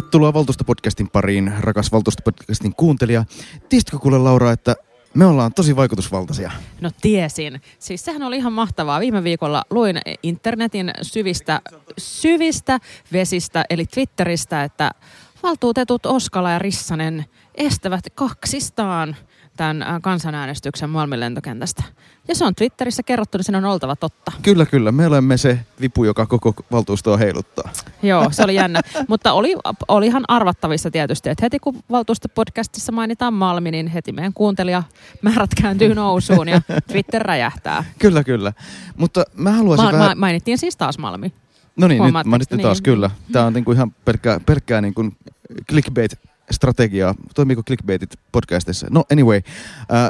Tervetuloa Valtuustopodcastin pariin, rakas Valtuustopodcastin kuuntelija. Tiesitkö kuule Laura, että me ollaan tosi vaikutusvaltaisia? No tiesin. Siis sehän oli ihan mahtavaa. Viime viikolla luin internetin syvistä vesistä, eli Twitteristä, että valtuutetut Oskala ja Rissanen estävät kaksistaan tämän kansanäänestyksen Malmin lentokentästä. Ja se on Twitterissä kerrottu, niin sen on oltava totta. Kyllä. Me olemme se vipu, joka koko valtuustoa heiluttaa. Joo, se oli jännä. Mutta olihan arvattavissa tietysti, että heti kun valtuustopodcastissa mainitaan Malmi, niin heti meidän kuuntelijamäärät kääntyy nousuun ja Twitter räjähtää. Kyllä. Mutta mä haluaisin mainittiin siis taas Malmi. No niin, nyt mainittiin taas, kyllä. Tämä on niinku ihan pelkkää niinku clickbait-strategiaa. Toimiiko clickbaitit podcastissa? No anyway,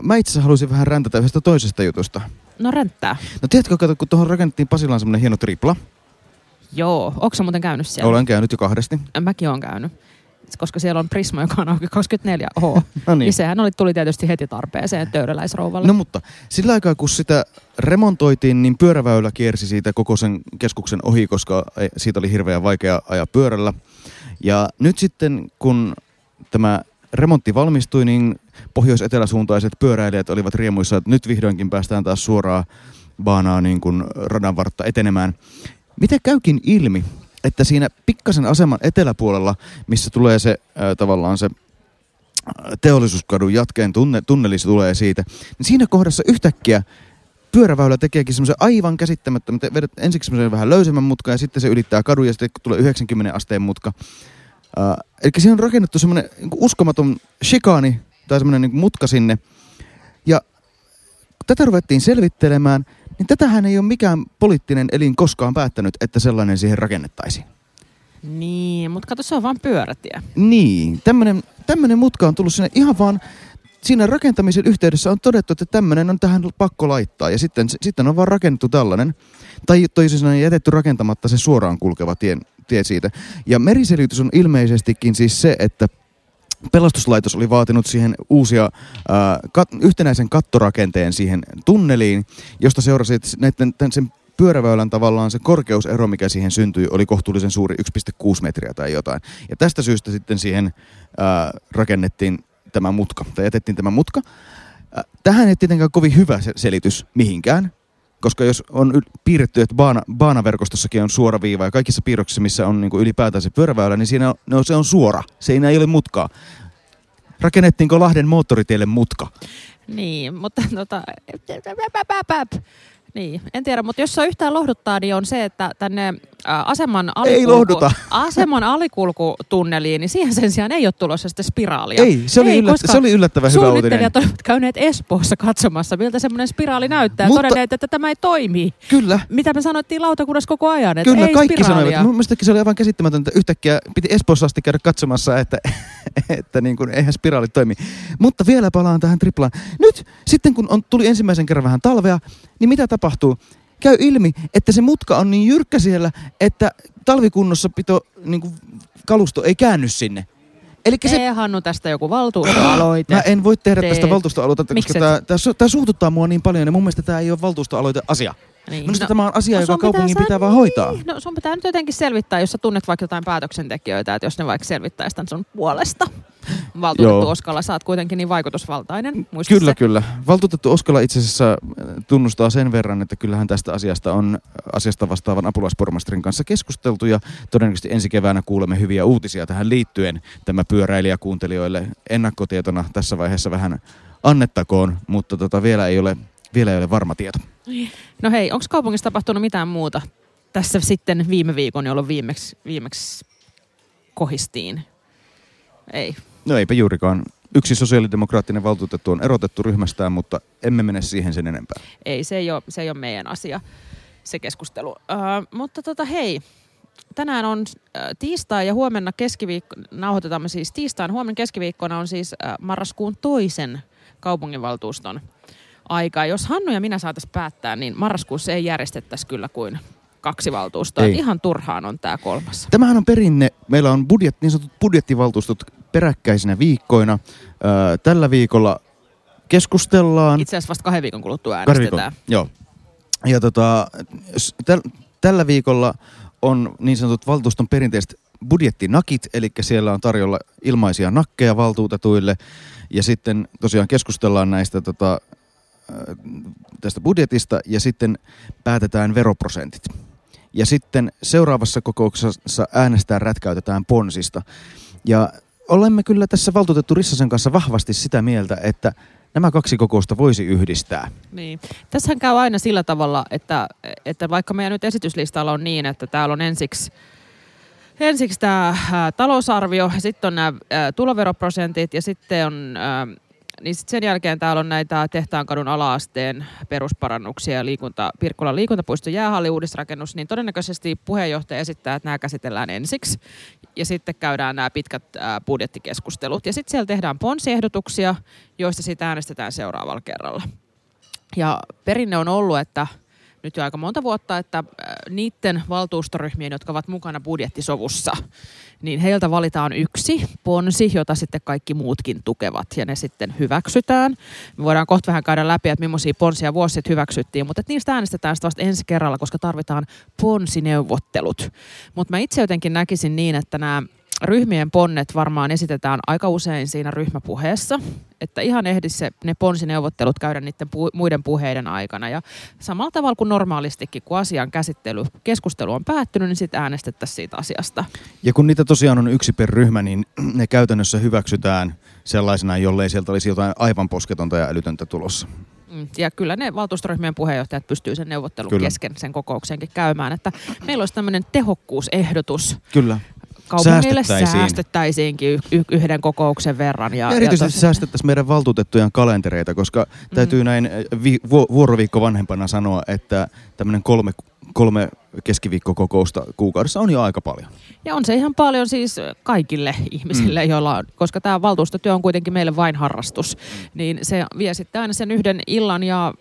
mä itse asiassa haluaisin vähän räntätä yhdestä toisesta jutusta. No ränttää. No tiedätkö, kato, kun tuohon rakennettiin Pasilaan semmoinen hieno tripla. Joo, onko sä muuten käynyt siellä? Olen käynyt jo kahdesti. Mäkin olen käynyt, koska siellä on Prisma, joka on auki 24h. No niin. Ja sehän tuli tietysti heti tarpeeseen töydeläisrouvalle. No mutta sillä aikaa, kun sitä remontoitiin, niin pyöräväylä kiersi siitä koko sen keskuksen ohi, koska siitä oli hirveän vaikea ajaa pyörällä. Ja nyt sitten, kun tämä remontti valmistui, niin pohjois-eteläsuuntaiset pyöräilijät olivat riemuissa, että nyt vihdoinkin päästään taas suoraan Baanaa niin kuin radan vartta etenemään. Mitä käykin ilmi, että siinä pikkasen aseman eteläpuolella, missä tulee se tavallaan se teollisuuskadun jatkeen tunneli tulee siitä, niin siinä kohdassa yhtäkkiä pyöräväylä tekeekin semmoisen aivan käsittämättömän, vedät ensiksi semmoisen vähän löysemmän mutkan ja sitten se ylittää kadun ja sitten tulee 90 asteen mutka. Eli siihen on rakennettu semmoinen uskomaton shikaani tai semmoinen niin kuin mutka sinne. Ja tätä ruvettiin selvittelemään. Niin tätähän ei ole mikään poliittinen elin koskaan päättänyt, että sellainen siihen rakennettaisiin. Niin, mutta kato, se on vaan pyörätie. Niin, tämmöinen mutka on tullut sinne ihan vaan, siinä rakentamisen yhteydessä on todettu, että tämmöinen on tähän pakko laittaa. Ja sitten on vaan rakennettu tällainen, tai toisin on jätetty rakentamatta se suoraan kulkeva tie siitä. Ja meriselitys on ilmeisestikin siis se, että pelastuslaitos oli vaatinut siihen uusia yhtenäisen kattorakenteen siihen tunneliin, josta seurasi, että sen pyöräväylän tavallaan se korkeusero, mikä siihen syntyi, oli kohtuullisen suuri 1,6 metriä tai jotain. Ja tästä syystä sitten siihen rakennettiin tämä mutka, tai jätettiin tämä mutka. Tähän ei tietenkään kovin hyvä selitys mihinkään, koska jos on piirretty, että baanaverkostossakin on suora viiva ja kaikissa piirroksissa, missä on niin kuin ylipäätään se pyöräväylä, niin siinä se on suora. Siinä ei ole mutkaa. Rakennettiinko Lahden moottoriteille mutka? Niin, mutta Niin, en tiedä, mutta jos saa yhtään lohduttaa, niin on se, että tänne aseman alikulkutunneliin, niin siihen sen sijaan ei ole tulossa sitä spiraalia. Ei, se oli yllättävän hyvä uutinen. Suunnittelijat ovat käyneet Espoossa katsomassa, miltä semmoinen spiraali näyttää. Todenneet, että tämä ei toimi. Kyllä. Mitä me sanoittiin lautakunnassa koko ajan, että kyllä, ei kaikki spiraalia. Sanoivat. Mun mielestäkin se oli aivan käsittämätöntä. Yhtäkkiä piti Espoossa asti käydä katsomassa, että niin kuin, eihän spiraalit toimi. Mutta vielä palaan tähän triplaan. Nyt sitten, kun tuli ensimmäisen kerran vähän talvea, niin mitä tapahtuu? Käy ilmi, että se mutka on niin jyrkkä siellä, että talvikunnossa niin kalusto ei käänny sinne. Elikkä ei Hannu tästä joku valtuustoaloite. Mä en voi tehdä tästä valtuustoaloitetta, koska tämä suututtaa mua niin paljon ja mun mielestä tämä ei ole valtuustoaloiteasia. Niin. Minusta tämä on asia, joka kaupungin pitää vaan hoitaa. No sun pitää nyt jotenkin selvittää, jos sä tunnet vaikka jotain päätöksentekijöitä, että jos ne vaikka selvittäisi tämän sun puolesta. Valtuutettu Oskala, sä oot kuitenkin niin vaikutusvaltainen. Muistat kyllä, se? Kyllä. Valtuutettu Oskala itse asiassa tunnustaa sen verran, että kyllähän tästä asiasta on vastaavan apulaispormasterin kanssa keskusteltu ja todennäköisesti ensi keväänä kuulemme hyviä uutisia tähän liittyen. Tämä pyöräilijä kuuntelijoille ennakkotietona tässä vaiheessa vähän annettakoon, mutta vielä ei ole varma tieto. No hei, onko kaupungissa tapahtunut mitään muuta tässä sitten viime viikon, jolloin viimeksi kohistiin? Ei. No eipä juurikaan. Yksi sosiaalidemokraattinen valtuutettu on erotettu ryhmästään, mutta emme mene siihen sen enempää. Ei, se ei ole meidän asia, se keskustelu. Mutta hei, tänään on tiistai ja huomenna keskiviikkona, nauhoitetaan siis tiistain, huomenna keskiviikkona on siis marraskuun toisen kaupunginvaltuuston aikaa. Jos Hannu ja minä saataisiin päättää, niin marraskuussa ei järjestettäisi kyllä kuin 2 valtuustoa. Ihan turhaan on tämä 3. Tämähän on perinne. Meillä on niin sanotut budjettivaltuustot peräkkäisinä viikkoina. Tällä viikolla keskustellaan. Itse asiassa vasta 2 viikon kuluttua äänestetään. Joo. Ja tällä viikolla on niin sanotut valtuuston perinteiset budjettinakit, eli siellä on tarjolla ilmaisia nakkeja valtuutetuille, ja sitten tosiaan keskustellaan näistä tästä budjetista, ja sitten päätetään veroprosentit. Ja sitten seuraavassa kokouksessa äänestään, rätkäytetään ponsista. Ja olemme kyllä tässä valtuutettu Rissasen kanssa vahvasti sitä mieltä, että nämä kaksi kokousta voisi yhdistää. Niin. Tässähän käy aina sillä tavalla, että vaikka meidän nyt esityslistalla on niin, että täällä on ensiksi tämä talousarvio, sitten on nämä tuloveroprosentit ja sitten on, niin sitten sen jälkeen täällä on näitä Tehtaankadun ala-asteen perusparannuksia ja Pirkkolan liikuntapuiston jäähalliuudisrakennus, niin todennäköisesti puheenjohtaja esittää, että nämä käsitellään ensiksi ja sitten käydään nämä pitkät budjettikeskustelut. Ja sitten siellä tehdään ponsiehdotuksia, joista siitä äänestetään seuraavalla kerralla. Ja perinne on ollut, että nyt jo aika monta vuotta, että niiden valtuustoryhmien, jotka ovat mukana budjettisovussa, niin heiltä valitaan yksi ponsi, jota sitten kaikki muutkin tukevat ja ne sitten hyväksytään. Me voidaan kohta vähän käydä läpi, että millaisia ponsia vuosi sitten hyväksyttiin, mutta niistä äänestetään sitten vasta ensi kerralla, koska tarvitaan ponsineuvottelut. Mutta mä itse jotenkin näkisin niin, että nämä ryhmien ponnet varmaan esitetään aika usein siinä ryhmäpuheessa, että ihan ehdissä ne ponsineuvottelut käydä niiden muiden puheiden aikana. Ja samalla tavalla kuin normaalistikin, kun asian keskustelu on päättynyt, niin sitten äänestettäisiin siitä asiasta. Ja kun niitä tosiaan on yksi per ryhmä, niin ne käytännössä hyväksytään sellaisena, jollei sieltä olisi jotain aivan posketonta ja älytöntä tulossa. Ja kyllä ne valtuustoryhmien puheenjohtajat pystyy sen neuvottelun kesken sen kokoukseenkin käymään. Että meillä olisi tämmöinen tehokkuusehdotus. Kyllä. Kaupungille säästettäisiinkin yhden kokouksen verran. Ja erityisesti säästettäisiin meidän valtuutettujen kalentereita, koska täytyy näin vuoroviikko vanhempana sanoa, että tämmöinen kolme keskiviikkokokousta kuukaudessa on jo aika paljon. Ja on se ihan paljon siis kaikille ihmisille, joilla, koska tämä valtuustotyö on kuitenkin meille vain harrastus, niin se vie sitten aina sen yhden illan ja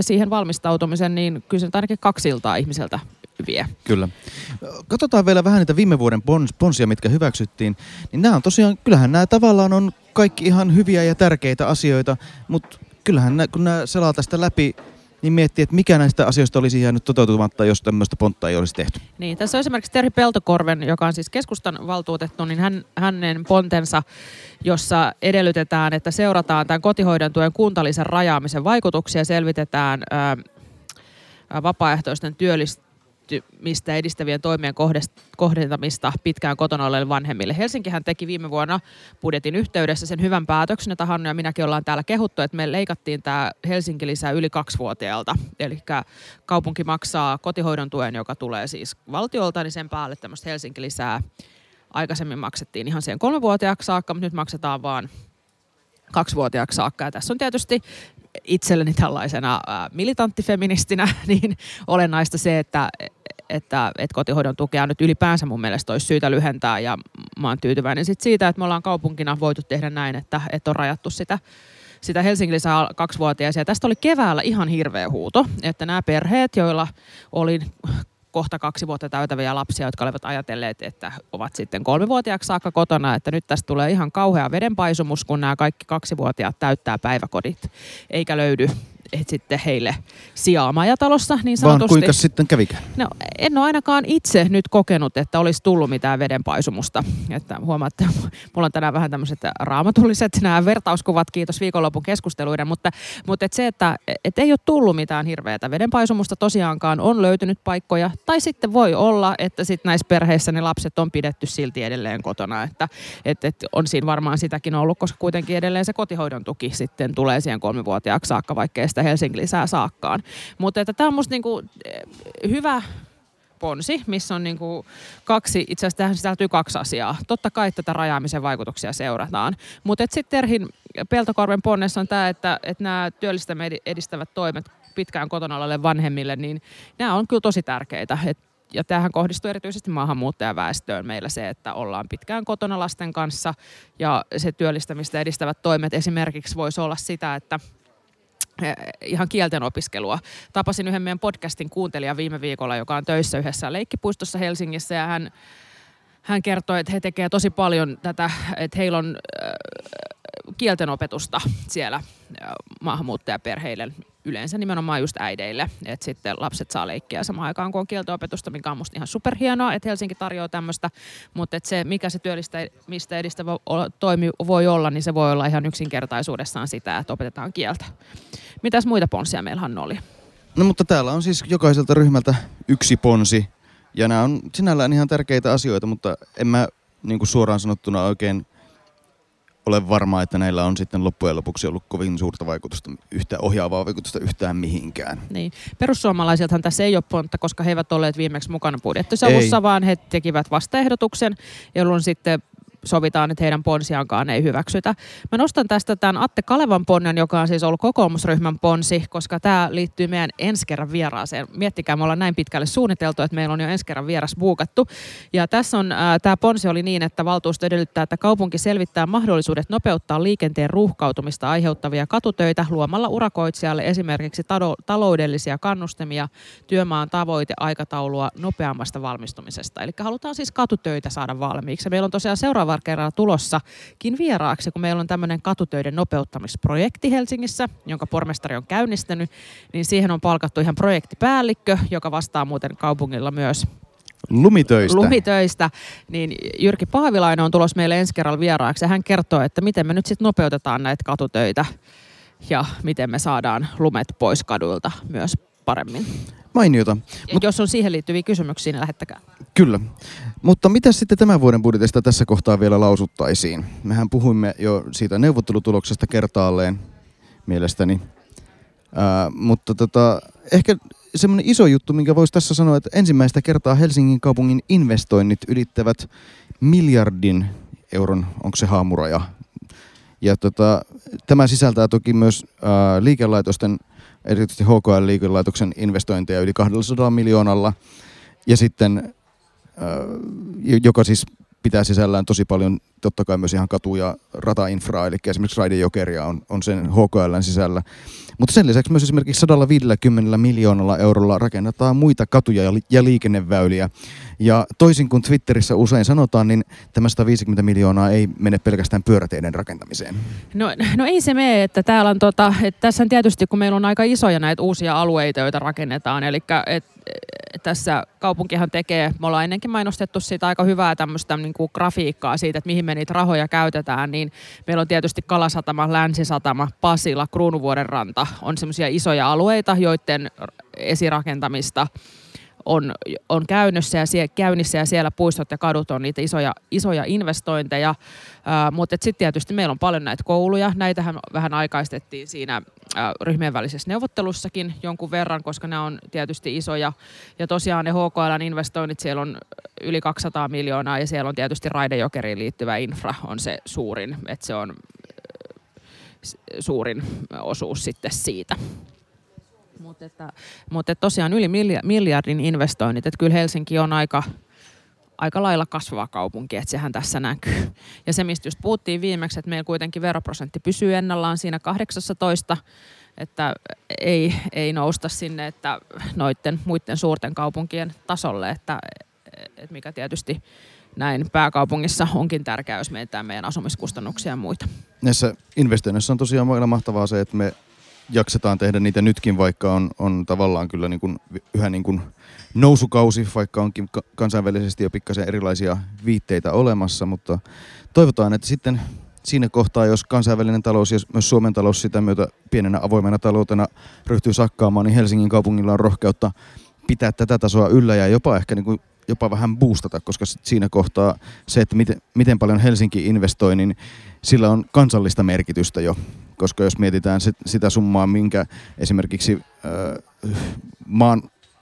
siihen valmistautumisen, niin kyllä se ainakin 2 iltaa ihmiseltä vie. Kyllä. Katsotaan vielä vähän niitä viime vuoden ponsia, mitkä hyväksyttiin. Niin nämä on tosiaan, kyllähän nämä tavallaan on kaikki ihan hyviä ja tärkeitä asioita, mutta kyllähän kun nämä selaa tästä läpi, niin miettii, että mikä näistä asioista olisi jäänyt toteutumatta, jos tämmöistä pontta ei olisi tehty. Niin, tässä on esimerkiksi Terhi Peltokorven, joka on siis keskustan valtuutettu, niin hänen pontensa, jossa edellytetään, että seurataan tämän kotihoidon tuen kuntalisän rajaamisen vaikutuksia ja selvitetään vapaaehtoisten työllistymistä edistävien toimien kohdentamista pitkään kotona oleville vanhemmille. Helsinkihän teki viime vuonna budjetin yhteydessä sen hyvän päätöksen, että Hannu ja minäkin ollaan täällä kehuttu, että me leikattiin tämä Helsinki-lisä yli 2-vuotiailta. Eli kaupunki maksaa kotihoidon tuen, joka tulee siis valtiolta, niin sen päälle tämmöistä Helsinki-lisää aikaisemmin maksettiin ihan siihen 3-vuotiaaksi saakka, mutta nyt maksetaan vaan 2-vuotiaaksi saakka. Ja tässä on tietysti itselleni tällaisena militanttifeministinä, niin olennaista se, että kotihoidon tukea nyt ylipäänsä mun mielestä olisi syytä lyhentää, ja mä oon tyytyväinen sit siitä, että me ollaan kaupunkina voitu tehdä näin, että on rajattu sitä Helsingissä 2-vuotiaisia. Tästä oli keväällä ihan hirveä huuto, että nämä perheet, joilla oli kohta 2 vuotta täytäviä lapsia, jotka olivat ajatelleet, että ovat sitten 3-vuotiaaksi saakka kotona, että nyt tästä tulee ihan kauhea vedenpaisumus, kun nämä kaikki 2-vuotiaat täyttää päiväkodit, eikä löydy sitten heille sijaa majatalossa, niin sanotusti. Vaan kuinka sitten kävikään? No, en ole ainakaan itse nyt kokenut, että olisi tullut mitään vedenpaisumusta. Että huomaatte, mulla on tänään vähän tämmöiset raamatulliset nämä vertauskuvat, kiitos viikonlopun keskusteluiden, mutta et se, että et ei ole tullut mitään hirveätä vedenpaisumusta tosiaankaan, on löytynyt paikkoja, tai sitten voi olla, että sitten näissä perheissä ne lapset on pidetty silti edelleen kotona, että on siinä varmaan sitäkin ollut, koska kuitenkin edelleen se kotihoidon tuki sitten tulee siihen 3-vuotiaaksi saakka, vaikkei sitä Helsinki-lisää saakkaan. Mutta tämä on musta niinku hyvä ponsi, missä on niinku itse asiassa tähän sisältyy 2 asiaa. Totta kai tätä rajaamisen vaikutuksia seurataan. Mutta sitten Terhin Peltokorven ponnessa on tämä, että nämä työllistämme edistävät toimet pitkään kotona oleville vanhemmille, niin nämä on kyllä tosi tärkeitä. Ja tämähän kohdistuu erityisesti maahanmuuttajaväestöön meillä se, että ollaan pitkään kotona lasten kanssa ja se työllistämistä edistävät toimet esimerkiksi voisi olla sitä, että ihan kielten opiskelua. Tapasin yhden meidän podcastin kuuntelijan viime viikolla, joka on töissä yhdessä leikkipuistossa Helsingissä, ja hän kertoi, että he tekevät tosi paljon tätä, että heillä on kieltenopetusta siellä maahanmuuttajaperheille, yleensä nimenomaan just äideille, että sitten lapset saa leikkiä samaan aikaan, kun on kieltenopetusta, mikä on musta ihan superhienoa, että Helsinki tarjoaa tämmöistä, mutta että se, mikä se mistä edistävä toimi voi olla, niin se voi olla ihan yksinkertaisuudessaan sitä, että opetetaan kieltä. Mitäs muita ponsia meillähän oli? No mutta täällä on siis jokaiselta ryhmältä yksi ponsi, ja nämä on sinällään ihan tärkeitä asioita, mutta en mä niin kuin suoraan sanottuna oikein ole varma, että näillä on sitten loppujen lopuksi ollut kovin suurta vaikutusta, yhtään ohjaavaa vaikutusta yhtään mihinkään. Niin. Perussuomalaisiltahan tässä ei ole pontta, koska he eivät olleet viimeksi mukana budjettisovussa, vaan he tekivät vastaehdotuksen, jolloin sitten sovitaan, että heidän ponsiaankaan ei hyväksytä. Mä nostan tästä tämän Atte Kalevan ponnen, joka on siis ollut kokoomusryhmän ponsi, koska tämä liittyy meidän ensi kerran vieraaseen. Miettikää, me ollaan näin pitkälle suunniteltu, että meillä on jo ensi kerran vieras buukattu. Ja tässä on, tämä ponsi oli niin, että valtuusto edellyttää, että kaupunki selvittää mahdollisuudet nopeuttaa liikenteen ruuhkautumista aiheuttavia katutöitä luomalla urakoitsijalle esimerkiksi taloudellisia kannustimia työmaan tavoiteaikataulua nopeammasta valmistumisesta. Eli halutaan siis katutöitä saada valmiiksi. Meillä on tosiaan seuraava kerralla tulossakin vieraaksi, kun meillä on tämmöinen katutöiden nopeuttamisprojekti Helsingissä, jonka pormestari on käynnistänyt, niin siihen on palkattu ihan projektipäällikkö, joka vastaa muuten kaupungilla myös lumitöistä, niin Jyrki Paavilainen on tulossa meille ensi kerralla vieraaksi, ja hän kertoo, että miten me nyt sitten nopeutetaan näitä katutöitä ja miten me saadaan lumet pois kaduilta myös paremmin. Mainiota. Jos on siihen liittyviä kysymyksiä, niin lähettäkää. Kyllä. Mutta mitä sitten tämän vuoden budjetista tässä kohtaa vielä lausuttaisiin? Mehän puhuimme jo siitä neuvottelutuloksesta kertaalleen mielestäni. Mutta ehkä semmoinen iso juttu, minkä voisi tässä sanoa, että ensimmäistä kertaa Helsingin kaupungin investoinnit ylittävät 1 miljardin euron, onko se haamuraja? Ja tämä sisältää toki myös liikelaitosten, erityisesti HKL-liikelaitoksen investointeja yli 200 miljoonalla, ja sitten, joka siis pitää sisällään tosi paljon, totta kai myös ihan katu- ja ratainfraa, eli esimerkiksi Raidejokeria on sen HKL:n sisällä. Mutta sen lisäksi myös esimerkiksi 150 miljoonalla eurolla rakennetaan muita katuja ja liikenneväyliä. Ja toisin kuin Twitterissä usein sanotaan, niin tämä 150 miljoonaa ei mene pelkästään pyöräteiden rakentamiseen. No ei se mene, että täällä on että tässä tietysti kun meillä on aika isoja näitä uusia alueita, joita rakennetaan, eli tässä kaupunkihan tekee, me ollaan ennenkin mainostettu siitä aika hyvää tämmöistä niin kuin grafiikkaa siitä, että mihin me niitä rahoja käytetään, niin meillä on tietysti Kalasatama, Länsisatama, Pasila, Kruunuvuorenranta on semmoisia isoja alueita, joiden esirakentamista on käynnissä ja siellä puistot ja kadut on niitä isoja investointeja, mutta sitten tietysti meillä on paljon näitä kouluja, näitähän vähän aikaistettiin siinä ryhmien välisessä neuvottelussakin jonkun verran, koska nämä on tietysti isoja ja tosiaan ne HKL:n investoinnit, siellä on yli 200 miljoonaa ja siellä on tietysti Raidejokeriin liittyvä infra on se suurin, että se on suurin osuus sitten siitä. Mutta tosiaan yli miljardin investoinnit, että kyllä Helsinki on aika lailla kasvava kaupunki, että sehän tässä näkyy. Ja se, mistä just puhuttiin viimeksi, että meillä kuitenkin veroprosentti pysyy ennallaan siinä 18, että ei nousta sinne että noiden muiden suurten kaupunkien tasolle, että mikä tietysti näin pääkaupungissa onkin tärkeää, jos mietitään meidän asumiskustannuksia ja muita. Näissä investoinnissa on tosiaan aina mahtavaa se, että me jaksetaan tehdä niitä nytkin, vaikka on tavallaan kyllä niin kuin yhä niin kuin nousukausi, vaikka onkin kansainvälisesti jo pikkasen erilaisia viitteitä olemassa, mutta toivotaan, että sitten siinä kohtaa, jos kansainvälinen talous ja myös Suomen talous sitä myötä pienenä avoimena taloutena ryhtyy sakkaamaan, niin Helsingin kaupungilla on rohkeutta pitää tätä tasoa yllä ja jopa ehkä niin kuin jopa vähän boostata, koska siinä kohtaa se, että miten paljon Helsinki investoi, niin sillä on kansallista merkitystä jo. Koska jos mietitään sitä summaa, minkä esimerkiksi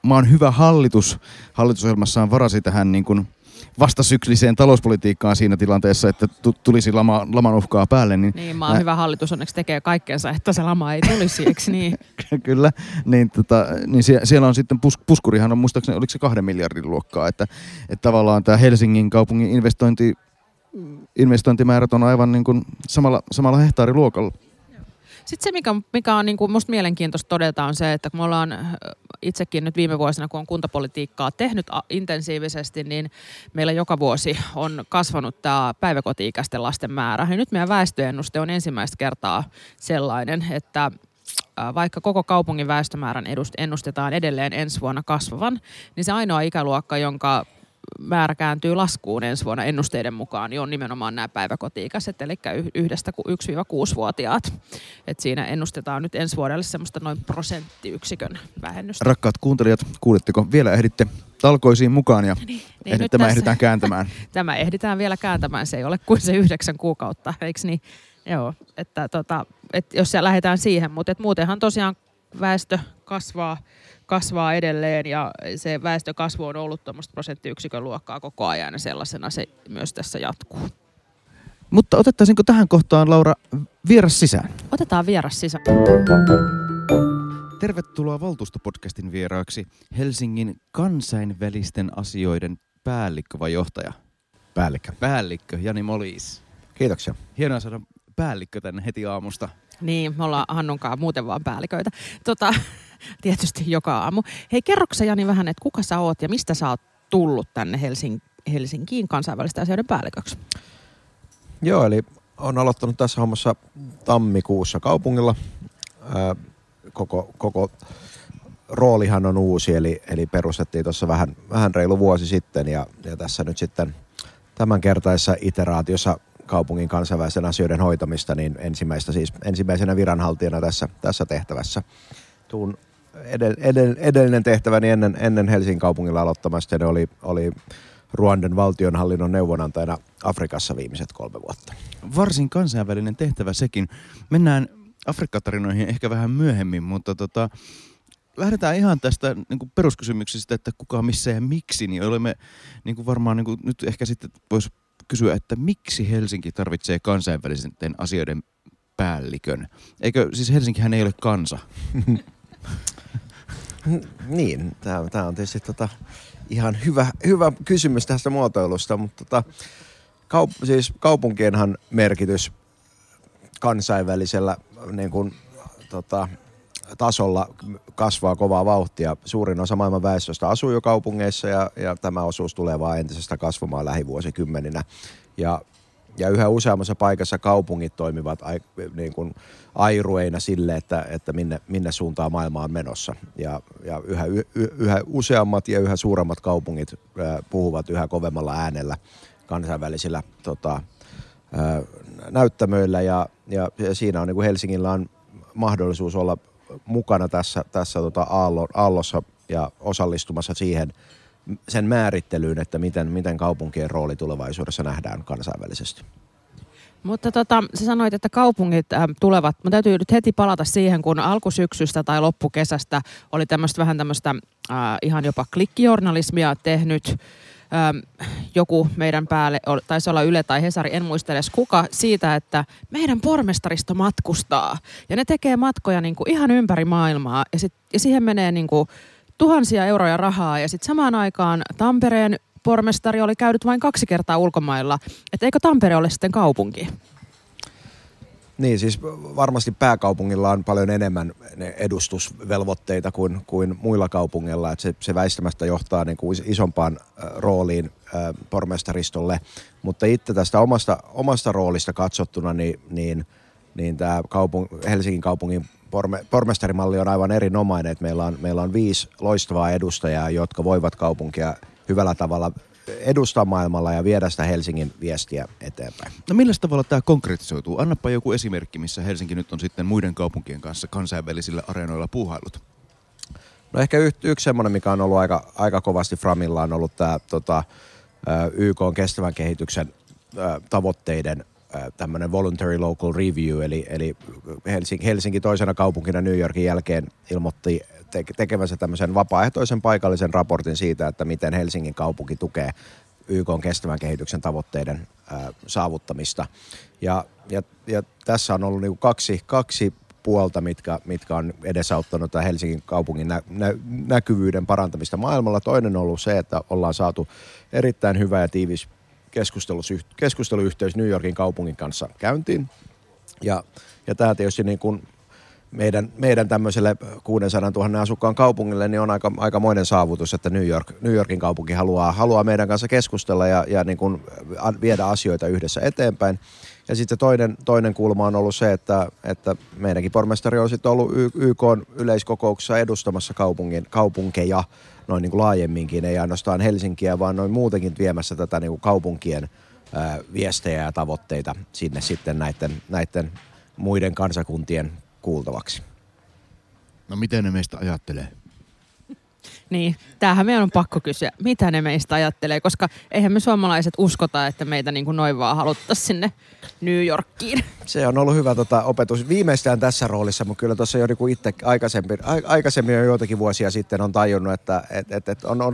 maan hyvä hallitusohjelmassaan varasi tähän niin kuin vastasykliseen talouspolitiikkaan siinä tilanteessa, että tulisi laman uhkaa päälle. Niin maan hyvä hallitus onneksi tekee kaikkeensa, että se lama ei tulisi, eikö niin? Kyllä, niin siellä on sitten, puskurihan on muistaakseni, oliko se 2 miljardin luokkaa, että tavallaan tämä Helsingin kaupungin investointimäärät on aivan niin kuin samalla hehtaariluokalla. Sitten se, mikä on niin kuin musta mielenkiintoista todeta, on se, että kun me ollaan itsekin nyt viime vuosina, kun on kuntapolitiikkaa tehnyt intensiivisesti, niin meillä joka vuosi on kasvanut tämä päiväkoti-ikäisten lasten määrä. Ja nyt meidän väestöennuste on ensimmäistä kertaa sellainen, että vaikka koko kaupungin väestömäärän ennustetaan edelleen ensi vuonna kasvavan, niin se ainoa ikäluokka, jonka määrä kääntyy laskuun ensi vuonna ennusteiden mukaan, niin on nimenomaan nämä päiväkoti-ikäiset, eli 1-6-vuotiaat. Et siinä ennustetaan nyt ensi vuodelle semmoista noin prosenttiyksikön vähennystä. Rakkaat kuuntelijat, kuulitteko? Vielä ehditte talkoisiin mukaan ja niin, tämä ehditään kääntämään. Tämä ehditään vielä kääntämään, se ei ole kuin se 9 kuukautta, eikö niin? Joo, että jos se lähdetään siihen, mutta muutenhan tosiaan väestö kasvaa edelleen ja se väestökasvu on ollut tuommoista prosenttiyksikön luokkaa koko ajan ja sellaisena se myös tässä jatkuu. Mutta otettaisiinko tähän kohtaan, Laura, vieras sisään? Otetaan vieras sisään. Tervetuloa Valtuustopodcastin vieraaksi Helsingin kansainvälisten asioiden päällikkö vai johtaja? Päällikkö. Päällikkö Jani Moliis. Kiitoksia. Hienoa saada päällikkö tänne heti aamusta. Niin, me ollaan Hannunkaan muuten vaan päälliköitä. Tietysti joka aamu. Hei, kerroksä Jani vähän, että kuka sä oot ja mistä sä oot tullut tänne Helsinkiin kansainvälisten asioiden päälliköksi? Joo, eli olen aloittanut tässä hommassa tammikuussa kaupungilla. Koko roolihan on uusi, eli perustettiin tuossa vähän reilu vuosi sitten ja tässä nyt sitten tämänkertaisessa iteraatiossa kaupungin kansainvälisten asioiden hoitamista, niin ensimmäisenä viranhaltijana tässä tehtävässä. Tuun edellinen tehtäväni ennen Helsingin kaupungilla aloittamasta, ja ne oli Ruandan valtionhallinnon neuvonantajana Afrikassa viimeiset 3 vuotta. Varsin kansainvälinen tehtävä sekin. Mennään Afrikka-tarinoihin ehkä vähän myöhemmin, mutta lähdetään ihan tästä niin kuin peruskysymyksistä, että kuka, missä ja miksi, niin olemme niin kuin varmaan niin kuin, nyt ehkä sitten voisi kysyä, että miksi Helsinki tarvitsee kansainvälisten asioiden päällikön? Eikö, siis Helsinkihän ei ole kansa. Niin, tämä on tietysti ihan hyvä kysymys tästä muotoilusta, mutta siis kaupunkienhan merkitys kansainvälisellä niin kuin, tasolla kasvaa kovaa vauhtia. Suurin osa maailman väestöstä asuu jo kaupungeissa ja tämä osuus tulee vaan entisestä kasvamaan lähivuosikymmeninä. Ja yhä useammassa paikassa kaupungit toimivat niin kuin airueina sille, että minne suuntaan maailma on menossa. Ja yhä useammat ja yhä suuremmat kaupungit puhuvat yhä kovemmalla äänellä kansainvälisillä näyttämöillä. Ja siinä on niin kuin Helsingillä on mahdollisuus olla mukana tässä aallossa ja osallistumassa siihen sen määrittelyyn, että miten kaupunkien rooli tulevaisuudessa nähdään kansainvälisesti. Mutta sä sanoit, että kaupungit tulevat. Mä täytyy nyt heti palata siihen, kun alkusyksystä tai loppukesästä oli vähän tämmöistä ihan jopa klikkijournalismia tehnyt joku meidän päälle, taisi olla Yle tai Hesari, en muista edes kuka, siitä, että meidän pormestaristo matkustaa. Ja ne tekee matkoja niin kuin ihan ympäri maailmaa ja siihen menee niin kuin tuhansia euroja rahaa ja sitten samaan aikaan Tampereen pormestari oli käynyt vain 2 kertaa ulkomailla. Että eikö Tampere ole sitten kaupunki? Niin, siis varmasti pääkaupungilla on paljon enemmän edustusvelvoitteita kuin muilla kaupungeilla. Että se väistämättä johtaa niin kuin isompaan rooliin pormestaristolle. Mutta itse tästä omasta roolista katsottuna, niin tämä Helsingin kaupungin pormestarimalli on aivan erinomainen, että meillä on 5 loistavaa edustajaa, jotka voivat kaupunkia hyvällä tavalla edustaa maailmalla ja viedä sitä Helsingin viestiä eteenpäin. No millä tavalla tämä konkretisoituu? Annapa joku esimerkki, missä Helsinki nyt on sitten muiden kaupunkien kanssa kansainvälisillä areenoilla puuhailut. No ehkä yksi semmoinen, mikä on ollut aika kovasti framilla, on ollut tämä YK:n kestävän kehityksen tavoitteiden tämmöinen voluntary local review, eli Helsinki toisena kaupunkina New Yorkin jälkeen ilmoitti tekevänsä tämmöisen vapaaehtoisen paikallisen raportin siitä, että miten Helsingin kaupunki tukee YK:n kestävän kehityksen tavoitteiden saavuttamista. Ja tässä on ollut niinku kaksi puolta, mitkä on edesauttanut tämän Helsingin kaupungin näkyvyyden parantamista maailmalla. Toinen on ollut se, että ollaan saatu erittäin hyvä ja tiivis keskusteluyhteys New Yorkin kaupungin kanssa käyntiin. Ja tämä tietysti niin kuin meidän tämmöiselle 600 000 asukkaan kaupungille niin on aikamoinen saavutus, että New Yorkin kaupunki haluaa meidän kanssa keskustella ja niin kuin viedä asioita yhdessä eteenpäin. Ja sitten toinen kulma on ollut se, että meidänkin pormestari on sitten ollut YK:n yleiskokouksessa edustamassa kaupunkeja noin niin kuin laajemminkin, ei ainoastaan Helsinkiä, vaan noin muutenkin viemässä tätä niin kuin kaupunkien viestejä ja tavoitteita sinne sitten näiden muiden kansakuntien kuultavaksi. No mitä ne meistä ajattelee? Niin, tämähän meidän on pakko kysyä. Mitä ne meistä ajattelee? Koska eihän me suomalaiset uskota, että meitä niin kuin noin vaan haluttaisiin sinne New Yorkiin. Se on ollut hyvä opetus. Viimeistään tässä roolissa, mutta kyllä tuossa jo niin kuin itse aikaisemmin jo joitakin vuosia sitten on tajunnut, että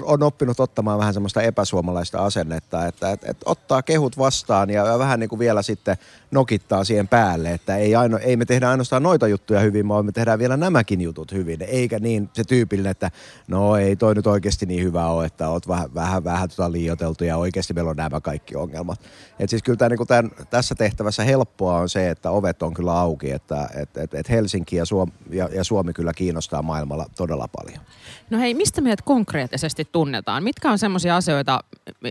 on oppinut ottamaan vähän semmoista epäsuomalaista asennetta, että ottaa kehut vastaan ja vähän niin kuin vielä sitten nokittaa siihen päälle, että ei me tehdä ainoastaan noita juttuja hyvin, vaan me tehdään vielä nämäkin jutut hyvin, eikä niin se tyypillinen, että no ei toi nyt oikeasti niin hyvä ole, että oot vähän liioiteltu ja oikeasti meillä on nämä kaikki ongelmat. Et siis kyllä tässä tehtävässä helppoa on se, että ovet on kyllä auki, että Helsinki ja Suomi kyllä kiinnostaa maailmalla todella paljon. No hei, mistä meidät konkreettisesti tunnetaan? Mitkä on semmoisia asioita,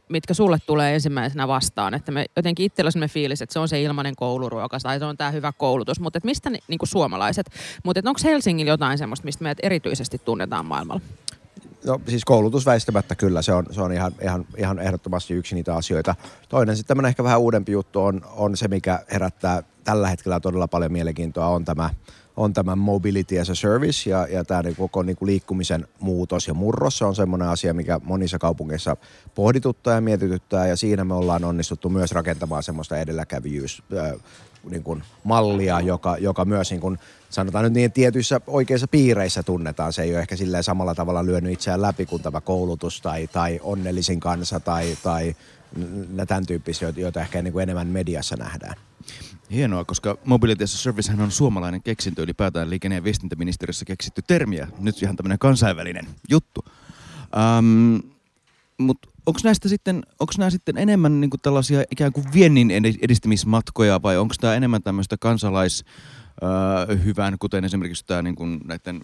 mitkä sulle tulee ensimmäisenä vastaan? Että me jotenkin itsellä on semmoinen fiilis, että se on se ilmainen kouluruoka tai se on tämä hyvä koulutus, mutta mistä niin kuin suomalaiset? Mutta onko Helsingillä jotain semmoista, mistä meidät erityisesti tunnetaan maailmalla? No siis koulutus väistämättä kyllä, se on ihan ehdottomasti yksi niitä asioita. Toinen sitten tämmöinen ehkä vähän uudempi juttu on se, mikä herättää tällä hetkellä todella paljon mielenkiintoa, on tämä mobility as a service ja tämä koko niinku liikkumisen muutos ja murros. Se on semmoinen asia, mikä monissa kaupungeissa pohdituttaa ja mietityttää ja siinä me ollaan onnistuttu myös rakentamaan semmoista edelläkävijyys niin kuin mallia, joka myös niin kuin, sanotaan nyt niin, tietyissä oikeissa piireissä tunnetaan. Se ei ole ehkä silleen samalla tavalla lyönyt itseään läpi kuin tämä koulutus tai onnellisin kansa tai tämän tyyppisiä, joita ehkä niin kuin enemmän mediassa nähdään. Hienoa, koska Mobility as a Servicehän on suomalainen keksintö, ylipäätään liikenne- ja viestintäministeriössä keksitty termiä. Nyt ihan tämmöinen kansainvälinen juttu. Mutta onko nämä sitten enemmän niinku tällaisia ikään kuin viennin edistämismatkoja vai onko tämä enemmän tämmöistä kansalaishyvän, kuten esimerkiksi tämä niinku näiden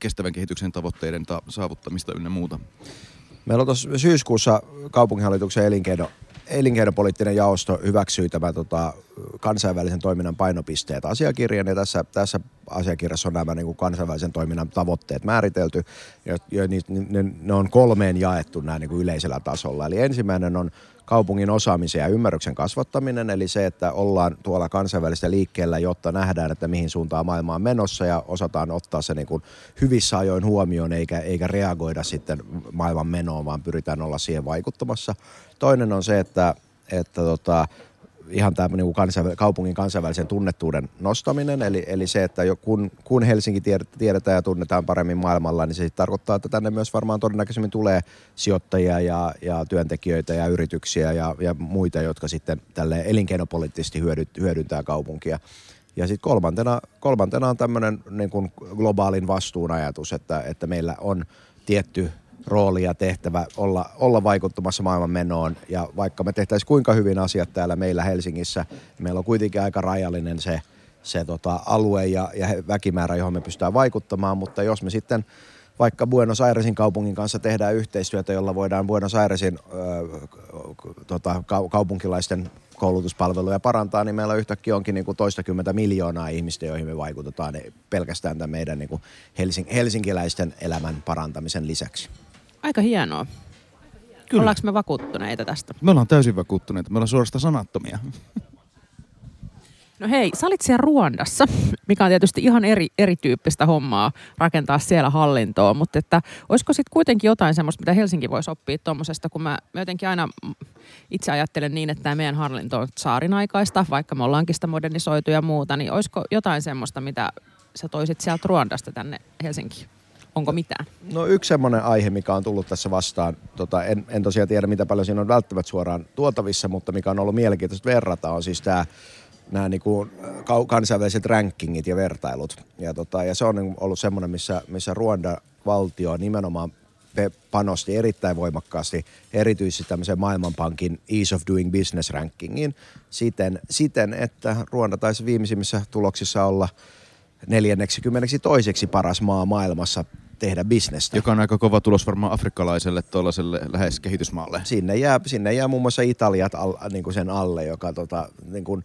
kestävän kehityksen tavoitteiden saavuttamista ynnä muuta? Meillä on tuossa syyskuussa kaupunginhallituksen elinkeinopoliittinen jaosto hyväksyi tämän kansainvälisen toiminnan painopisteet asiakirjan ja tässä asiakirjassa on nämä niin kuin kansainvälisen toiminnan tavoitteet määritelty ja ne on kolmeen jaettu nämä niin kuin yleisellä tasolla. Eli ensimmäinen on kaupungin osaamisen ja ymmärryksen kasvattaminen, eli se, että ollaan tuolla kansainvälisellä liikkeellä, jotta nähdään, että mihin suuntaan maailma on menossa ja osataan ottaa se niin kuin hyvissä ajoin huomioon eikä reagoida sitten maailman menoon, vaan pyritään olla siihen vaikuttamassa. Toinen on se, että ihan tämä niin kuin kaupungin kansainvälisen tunnettuuden nostaminen, eli se, että kun Helsinki tiedetään ja tunnetaan paremmin maailmalla, niin se tarkoittaa, että tänne myös varmaan todennäköisemmin tulee sijoittajia ja työntekijöitä ja yrityksiä ja muita, jotka sitten tälleen elinkeinopoliittisesti hyödyntää kaupunkia. Ja sitten kolmantena on tämmöinen niin kuin globaalin vastuun ajatus, että meillä on tietty rooli ja tehtävä olla vaikuttamassa maailman menoon. Ja vaikka me tehtäisiin kuinka hyvin asiat täällä meillä Helsingissä, meillä on kuitenkin aika rajallinen se alue ja väkimäärä, johon me pystytään vaikuttamaan. Mutta jos me sitten vaikka Buenos Airesin kaupungin kanssa tehdään yhteistyötä, jolla voidaan Buenos Airesin kaupunkilaisten koulutuspalveluja parantaa, niin meillä yhtäkkiä onkin niin kuin toistakymmentä miljoonaa ihmistä, joihin me vaikutetaan pelkästään tämän meidän niin kuin helsinkiläisten elämän parantamisen lisäksi. Aika hienoa. Kyllä. Ollaanko me vakuuttuneita tästä? Me ollaan täysin vakuuttuneita. Me ollaan suorastaan sanattomia. No hei, sä olit siellä Ruandassa, mikä on tietysti ihan erityyppistä hommaa rakentaa siellä hallintoa, mutta että olisiko sitten kuitenkin jotain semmoista, mitä Helsinki voisi oppia tuommoisesta, kun mä jotenkin aina itse ajattelen niin, että tämä meidän hallinto on tsaarinaikaista, vaikka me ollaankin sitä modernisoitu ja muuta, niin olisiko jotain semmoista, mitä sä toisit sieltä Ruandasta tänne Helsinkiin? Onko mitään? No yksi semmoinen aihe, mikä on tullut tässä vastaan, en tosiaan tiedä mitä paljon siinä on välttämättä suoraan tuotavissa, mutta mikä on ollut mielenkiintoista verrata, on siis tämä nämä niin kuin kansainväliset rankingit ja vertailut. Ja se on ollut semmoinen, missä Ruanda-valtio nimenomaan panosti erittäin voimakkaasti erityisesti tämmöisen Maailmanpankin Ease of Doing Business rankingiin siten, että Ruanda taisi viimeisimmissä tuloksissa olla 42. paras maa maailmassa tehdä bisnestä. Joka on aika kova tulos varmaan afrikkalaiselle tuollaiselle lähes kehitysmaalle. Sinne jää muun muassa Italiat niin kuin sen alle, joka niin kuin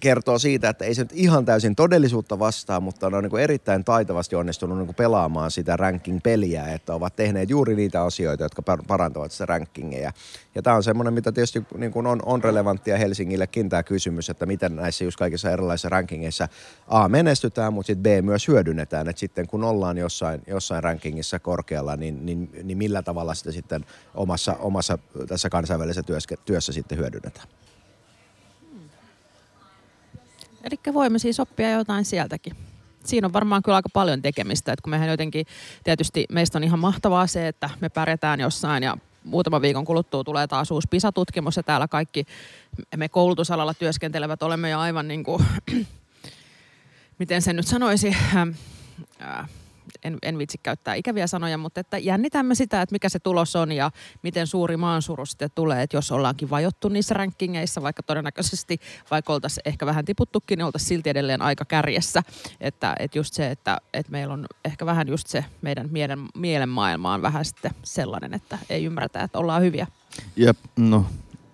kertoo siitä, että ei se nyt ihan täysin todellisuutta vastaa, mutta on niin kuin erittäin taitavasti onnistunut niin kuin pelaamaan sitä ranking-peliä, että ovat tehneet juuri niitä asioita, jotka parantavat sitä rankingeja. Ja tämä on semmoinen, mitä tietysti niin kuin on relevanttia Helsingillekin tämä kysymys, että miten näissä just kaikissa erilaisissa rankingeissa A menestytään, mutta sitten B myös hyödynnetään, että sitten kun ollaan jossain rankingissa korkealla, niin millä tavalla sitä sitten omassa tässä kansainvälisessä työssä sitten hyödynnetään. Eli voimme siis oppia jotain sieltäkin. Siinä on varmaan kyllä aika paljon tekemistä, että kun mehän jotenkin, tietysti meistä on ihan mahtavaa se, että me pärjätään jossain ja muutaman viikon kuluttua tulee taas uusi PISA-tutkimus ja täällä kaikki me koulutusalalla työskentelevät olemme jo aivan niin kuin, miten sen nyt sanoisi, en vitsi käyttää ikäviä sanoja, mutta että jännitämme sitä, että mikä se tulos on ja miten suuri maansuru sitten tulee, että jos ollaankin vajottu niissä rankingeissa, vaikka todennäköisesti, vaikka oltaisiin ehkä vähän tiputtukin, niin oltaisiin silti edelleen aika kärjessä, että just se, että meillä on ehkä vähän just se meidän mielen maailma on vähän sitten sellainen, että ei ymmärretä, että ollaan hyviä. Jep, no.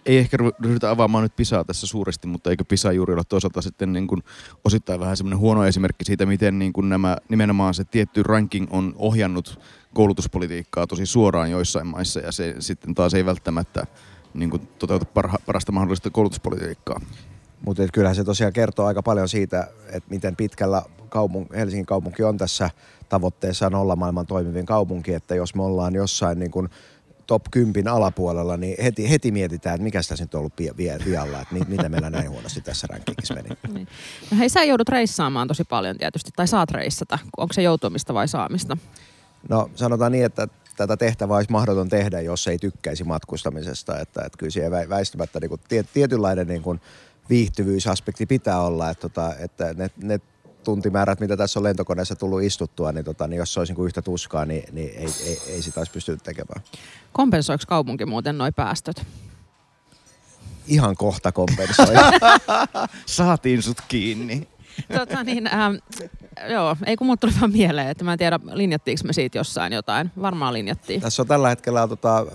Ei ehkä ryhdytä avaamaan nyt PISAa tässä suuresti, mutta eikö PISA juuri ole toisaalta sitten niin kuin osittain vähän semmoinen huono esimerkki siitä, miten niin kuin nämä nimenomaan se tietty ranking on ohjannut koulutuspolitiikkaa tosi suoraan joissain maissa ja se sitten taas ei välttämättä niin kuin toteuta parasta mahdollista koulutuspolitiikkaa. Mutta kyllähän se tosiaan kertoo aika paljon siitä, että miten pitkällä Helsingin kaupunki on tässä tavoitteessaan olla maailman toimivin kaupunki, että jos me ollaan jossain niin kuin top 10 alapuolella, niin heti mietitään, että mikä tässä nyt on ollut vialla, että mitä meillä näin huonosti tässä rankingissa meni. Niin. No hei, sä joudut reissaamaan tosi paljon tietysti, tai saat reissata. Onko se joutumista vai saamista? No sanotaan niin, että tätä tehtävää olisi mahdoton tehdä, jos ei tykkäisi matkustamisesta. Että kyllä siihen väistämättä niin kuin tietynlainen niin kuin viihtyvyysaspekti pitää olla, että ne tuntimäärät, mitä tässä on lentokoneessa tullut istuttua, niin jos se olisi niin yhtä tuskaa, niin ei sitä olisi pystynyt tekemään. Kompensoiko kaupunki muuten nuo päästöt? Ihan kohta kompensoi. Saatiin sut kiinni. Ei kun mulle tuli vaan mieleen, että mä en tiedä, linjattiinko me siitä jossain jotain. Varmaan linjattiin. Tässä on tällä hetkellä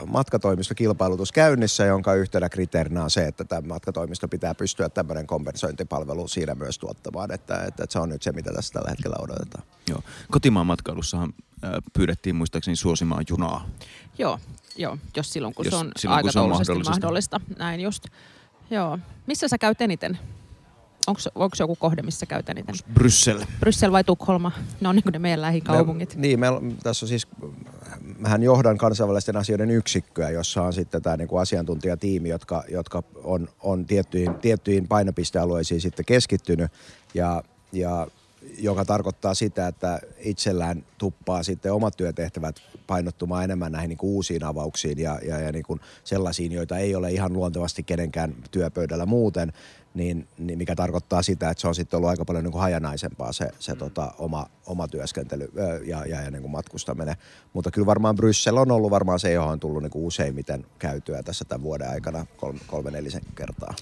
matkatoimistokilpailutus käynnissä, jonka yhtenä kriteerinä on se, että tämä matkatoimisto pitää pystyä tämmöinen kompensointipalvelu siinä myös tuottamaan, että se on nyt se, mitä tässä tällä hetkellä odotetaan. Joo. Kotimaan matkailussahan pyydettiin muistaakseni suosimaan junaa. Joo, jos silloin kun se on aikataulullisesti mahdollista. Näin just. Joo. Missä sä käyt eniten? Onko joku kohde, missä käytän niitä? Bryssel vai Tukholma? Ne on niin kuin ne meidän lähikaupungit. Tässä on siis, mähän johdan kansainvälisten asioiden yksikköä, jossa on sitten tämä niin kuin asiantuntijatiimi, jotka on tiettyihin painopistealueisiin sitten keskittynyt. Ja joka tarkoittaa sitä, että itsellään tuppaa sitten omat työtehtävät painottumaan enemmän näihin niin kuin uusiin avauksiin ja niin kuin sellaisiin, joita ei ole ihan luontevasti kenenkään työpöydällä muuten. Niin mikä tarkoittaa sitä, että se on sitten ollut aika paljon niin kuin hajanaisempaa oma työskentely ja niin kuin matkustaminen. Mutta kyllä varmaan Bryssel on ollut varmaan se, johon on tullut niin kuin useimmiten käytyä tässä tämän vuoden aikana 3-4 kertaa.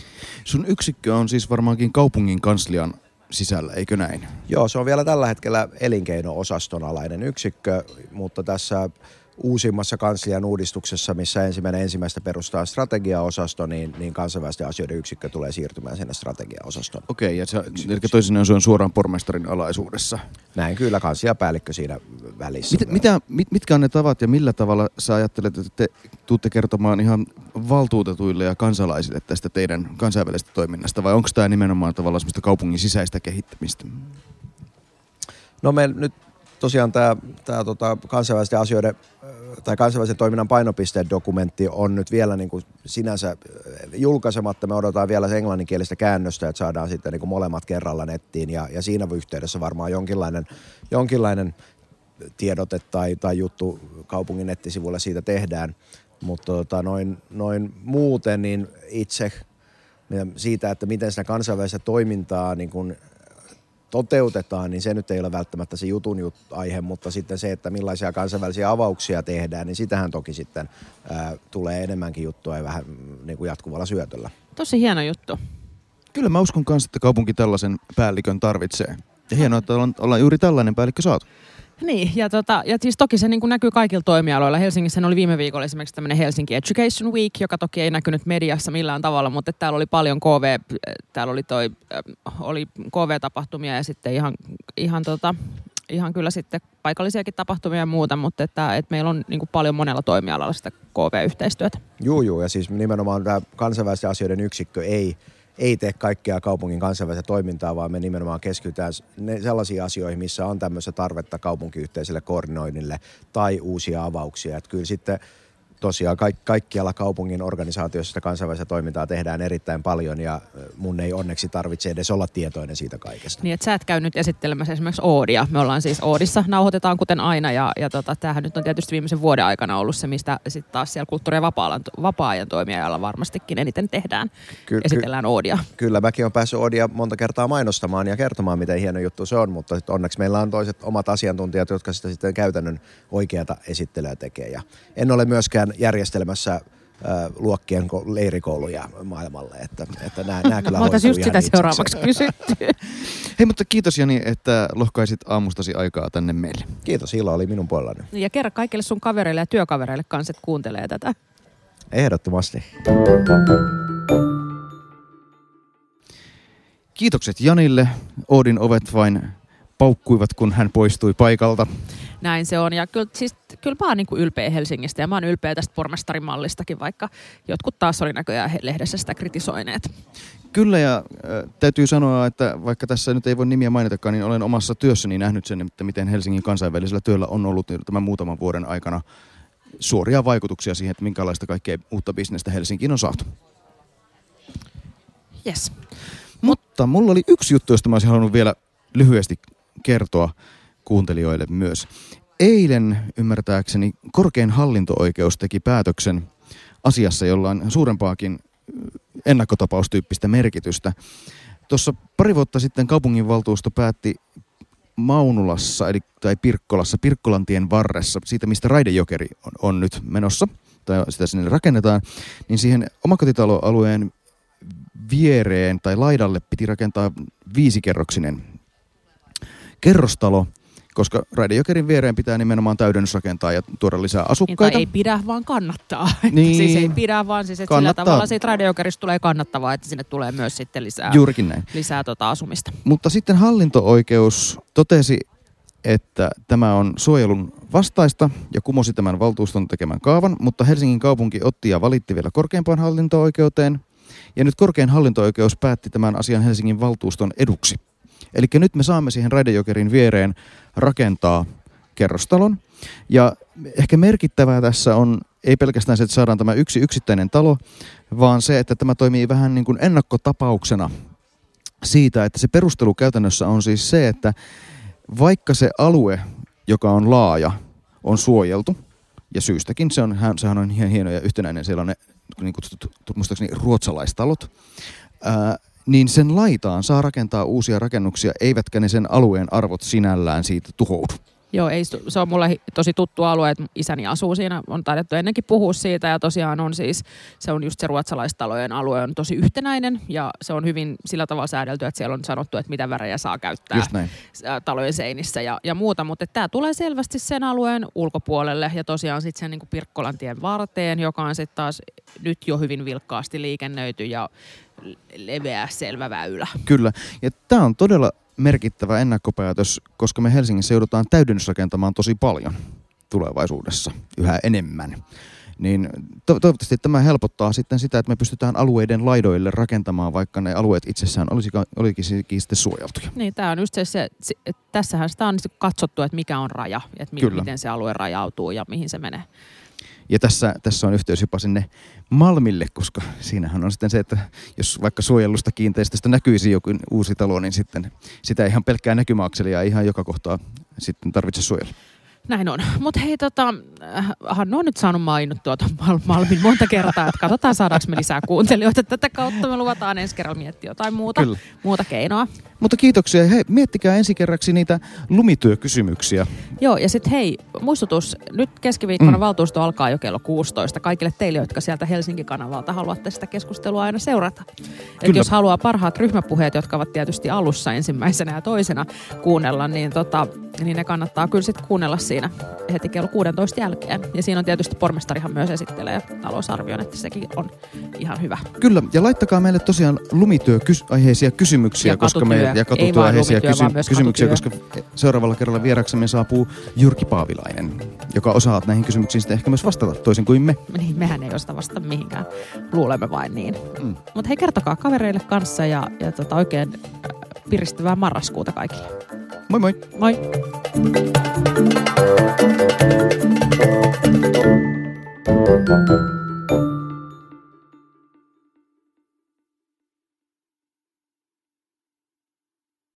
Sun yksikkö on siis varmaankin kaupungin kanslian sisällä, eikö näin? Joo, se on vielä tällä hetkellä elinkeino-osaston alainen yksikkö, mutta tässä uusimmassa kanslian uudistuksessa, missä ensimmäistä perustaa strategiaosasto, niin kansainvälisten asioiden yksikkö tulee siirtymään sinne strategiaosastoon. Okei, ja eli toisinaan se on suoraan pormestarin alaisuudessa. Näin kyllä, kansliapäällikkö siinä välissä. Mitkä on ne tavat ja millä tavalla sä ajattelet, että te tuutte kertomaan ihan valtuutetuille ja kansalaisille tästä teidän kansainvälisestä toiminnasta, vai onko tämä nimenomaan tavallaan semmoista kaupungin sisäistä kehittämistä? No me nyt tosiaan tämä kansainvälisten asioiden tai kansainvälisen toiminnan painopisteen dokumentti on nyt vielä niin kuin sinänsä julkaisematta. Me odotetaan vielä se englanninkielistä käännöstä, että saadaan sitten niin kuin molemmat kerralla nettiin ja siinä yhteydessä varmaan jonkinlainen tiedote tai juttu kaupungin nettisivuilla siitä tehdään. Mutta noin muuten niin itse siitä, että miten sitä kansainvälistä toimintaa niin kuin toteutetaan, niin se nyt ei ole välttämättä se jutun aihe, mutta sitten se, että millaisia kansainvälisiä avauksia tehdään, niin sitähän toki sitten tulee enemmänkin juttua ja vähän niin kuin jatkuvalla syötöllä. Tosi hieno juttu. Kyllä mä uskon kanssa, että kaupunki tällaisen päällikön tarvitsee. Ja hienoa, että ollaan juuri tällainen päällikkö saatu. Niin, ja siis toki se niin kuin näkyy kaikilla toimialoilla. Helsingissä oli viime viikolla esimerkiksi tämmöinen Helsinki Education Week, joka toki ei näkynyt mediassa millään tavalla, mutta täällä oli paljon KV, täällä oli KV-tapahtumia ja sitten ihan kyllä sitten paikallisiakin tapahtumia ja muuta, mutta että meillä on niin kuin paljon monella toimialalla sitä KV-yhteistyötä. Joo, ja siis nimenomaan tämä kansainvälisten asioiden yksikkö ei tee kaikkea kaupungin kansainvälistä toimintaa, vaan me nimenomaan keskitytään sellaisiin asioihin, missä on tämmöistä tarvetta kaupunkiyhteiselle koordinoinnille tai uusia avauksia. Että kyllä sitten tosiaan kaikkialla kaupungin organisaatioissa sitä kansainvälistä toimintaa tehdään erittäin paljon ja mun ei onneksi tarvitse edes olla tietoinen siitä kaikesta. Niin, että sä et käy nyt esittelemässä esimerkiksi Oodia. Me ollaan siis Oodissa, nauhoitetaan kuten aina ja tämähän nyt on tietysti viimeisen vuoden aikana ollut se, mistä sitten taas siellä kulttuuri- ja vapaa-ajan toimiajalla varmastikin eniten tehdään. Esitellään Oodia. Kyllä, mäkin olen päässyt Oodia monta kertaa mainostamaan ja kertomaan, miten hieno juttu se on, mutta onneksi meillä on toiset omat asiantuntijat, jotka sitä sitten käytännön oikeata esittelyä tekee. Ja en ole myöskään järjestelmässä luokkien leirikouluja maailmalle, että nämä kyllä hoituu ihan sitä seuraavaksi kysyttyä. Hei, mutta kiitos Jani, että lohkaisit aamustasi aikaa tänne meille. Kiitos, ilo oli minun puolellani. Ja kerro kaikille sun kavereille ja työkavereille kanssa, että kuuntelee tätä. Ehdottomasti. Kiitokset Janille. Oodin ovet vain paukkuivat, kun hän poistui paikalta. Näin se on. Ja kyllä mä oon niin kuin ylpeä Helsingistä ja mä oon ylpeä tästä pormestarimallistakin, vaikka jotkut taas oli näköjään lehdessä sitä kritisoineet. Kyllä, ja täytyy sanoa, että vaikka tässä nyt ei voi nimiä mainitakaan, niin olen omassa työssäni nähnyt sen, että miten Helsingin kansainvälisellä työllä on ollut tämän muutaman vuoden aikana suoria vaikutuksia siihen, että minkälaista kaikkea uutta bisnestä Helsinkiin on saatu. Yes. Mutta mulla oli yksi juttu, josta mä olisin halunnut vielä lyhyesti kertoa kuuntelijoille myös. Eilen ymmärtääkseni korkein hallinto-oikeus teki päätöksen asiassa, jolla on suurempaakin ennakkotapaustyyppistä merkitystä. Tuossa pari vuotta sitten kaupunginvaltuusto päätti Maunulassa tai Pirkkolassa, Pirkkolantien varressa, siitä mistä Raidejokeri on nyt menossa tai sitä sinne rakennetaan, niin siihen omakotitaloalueen viereen tai laidalle piti rakentaa 5-kerroksinen kerrostalo, koska Raidejokerin viereen pitää nimenomaan täydennysrakentaa ja tuoda lisää asukkaita. Jota ei pidä, vaan kannattaa. Niin. Siis ei pidä, vaan siis, että sillä tavalla siitä Raidejokerista tulee kannattavaa, että sinne tulee myös sitten lisää asumista. Mutta sitten hallinto-oikeus totesi, että tämä on suojelun vastaista ja kumosi tämän valtuuston tekemän kaavan, mutta Helsingin kaupunki otti ja valitti vielä korkeimpaan hallinto-oikeuteen. Ja nyt korkein hallinto-oikeus päätti tämän asian Helsingin valtuuston eduksi. Eli nyt me saamme siihen Raidejokerin viereen rakentaa kerrostalon. Ja ehkä merkittävää tässä on ei pelkästään se, että saadaan tämä yksi yksittäinen talo, vaan se, että tämä toimii vähän niin kuin ennakkotapauksena siitä, että se perustelu käytännössä on siis se, että vaikka se alue, joka on laaja, on suojeltu, ja syystäkin, sehän on ihan hieno ja yhtenäinen, siellä on ne niin kutsutut, muistaakseni ruotsalaistalot, niin sen laitaan saa rakentaa uusia rakennuksia, eivätkä ne sen alueen arvot sinällään siitä tuhoudu. Joo, ei, se on mulle tosi tuttu alue, että isäni asuu siinä, on taidettu ennenkin puhua siitä ja tosiaan on siis, se on just se ruotsalaistalojen alue on tosi yhtenäinen ja se on hyvin sillä tavalla säädelty, että siellä on sanottu, että mitä värejä saa käyttää talojen seinissä ja muuta, mutta tämä tulee selvästi sen alueen ulkopuolelle ja tosiaan sitten sen niin kuin Pirkkolantien varteen, joka on sitten taas nyt jo hyvin vilkkaasti liikennöity ja leveä, selvä väylä. Kyllä, ja tämä on todella merkittävä ennakkopäätös, koska me Helsingissä joudutaan täydennysrakentamaan tosi paljon tulevaisuudessa, yhä enemmän. Niin toivottavasti tämä helpottaa sitten sitä, että me pystytään alueiden laidoille rakentamaan, vaikka ne alueet itsessään olikin sitten suojeltuja. Niin, tämä on just se, että tässähän sitä on katsottu, että mikä on raja, että miten se alue rajautuu ja mihin se menee. Ja tässä on yhteys jopa sinne Malmille, koska siinähän on sitten se, että jos vaikka suojellusta kiinteistöstä näkyisi joku uusi talo, niin sitten sitä ihan pelkkää näkymäakselia ei ihan joka kohtaa sitten tarvitse suojella. Näin on. Mutta hei, Hannu on nyt saanut mainittua tuon Malmin monta kertaa, että katsotaan saadaanko me lisää kuuntelijoita tätä kautta. Me luvataan ensi kerralla miettiä jotain muuta keinoa. Mutta kiitoksia. Hei, miettikää ensi kerraksi niitä lumityökysymyksiä. Joo, ja sitten hei, muistutus. Nyt keskiviikkona valtuusto alkaa jo kello 16. Kaikille teille, jotka sieltä Helsingin kanavalta haluatte sitä keskustelua aina seurata. Että jos haluaa parhaat ryhmäpuheet, jotka ovat tietysti alussa ensimmäisenä ja toisena kuunnella, niin ne kannattaa kyllä sitten kuunnella siinä heti kello 16 jälkeen. Ja siinä on tietysti pormestarihan myös esittelee talousarvion, että sekin on ihan hyvä. Kyllä, ja laittakaa meille tosiaan lumityöaiheisia kysymyksiä, ja koska me ja katutyöaiheisia kysymyksiä, koska seuraavalla kerralla vieraksemme saapuu Jyrki Paavilainen, joka osaa näihin kysymyksiin sitten ehkä myös vastata toisin kuin me. Niin, mehän ei osaa vastata mihinkään. Luulemme vain niin. Mm. Mutta hei, kertokaa kavereille kanssa ja oikein piristävää marraskuuta kaikille. Moi moi! Moi! Thank you.